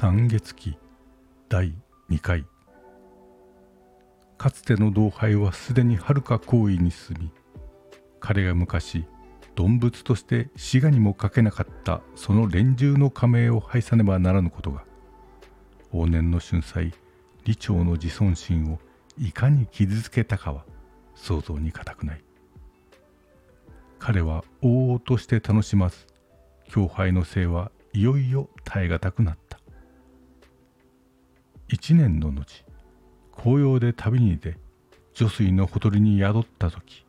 三月期第2回。かつての同輩はすでにはるか高位に進み、彼が昔、鈍物として死がにもかけなかったその連中の家名を拝さねばならぬことが、往年の春才、李朝の自尊心をいかに傷つけたかは想像に難くない。彼は往々として楽します狂俳の性はいよいよ耐え難くなった。一年の後、紅葉で旅に出、女水のほとりに宿ったとき、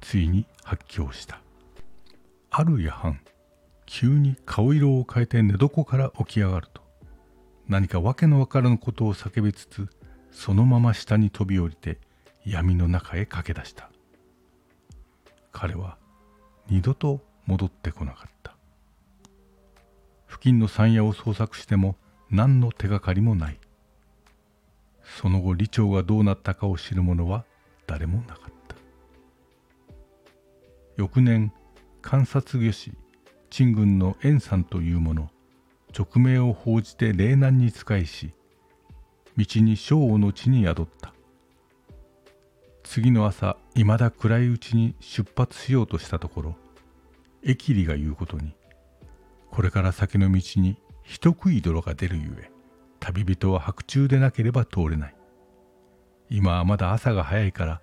ついに発狂した。ある夜半、急に顔色を変えて寝床から起き上がると、何かわけのわからぬことを叫びつつ、そのまま下に飛び降りて闇の中へ駆け出した。彼は二度と戻ってこなかった。付近の山野を捜索しても何の手がかりもない。その後、李朝がどうなったかを知る者は誰もなかった。翌年、観察御史、陳軍の袁さんという者、勅命を報じて嶺南に仕えし、道に昭王の地に宿った。次の朝、いまだ暗いうちに出発しようとしたところ、疫痢が言うことに、これから先の道に人食い泥が出るゆえ、旅人は白昼でなければ通れない。今はまだ朝が早いから、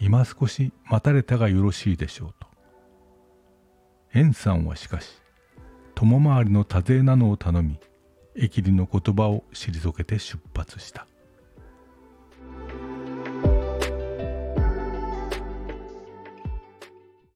今少し待たれたがよろしいでしょうと。袁さんはしかし、友回りの多勢なのを頼み、疫痢の言葉を退けて出発した。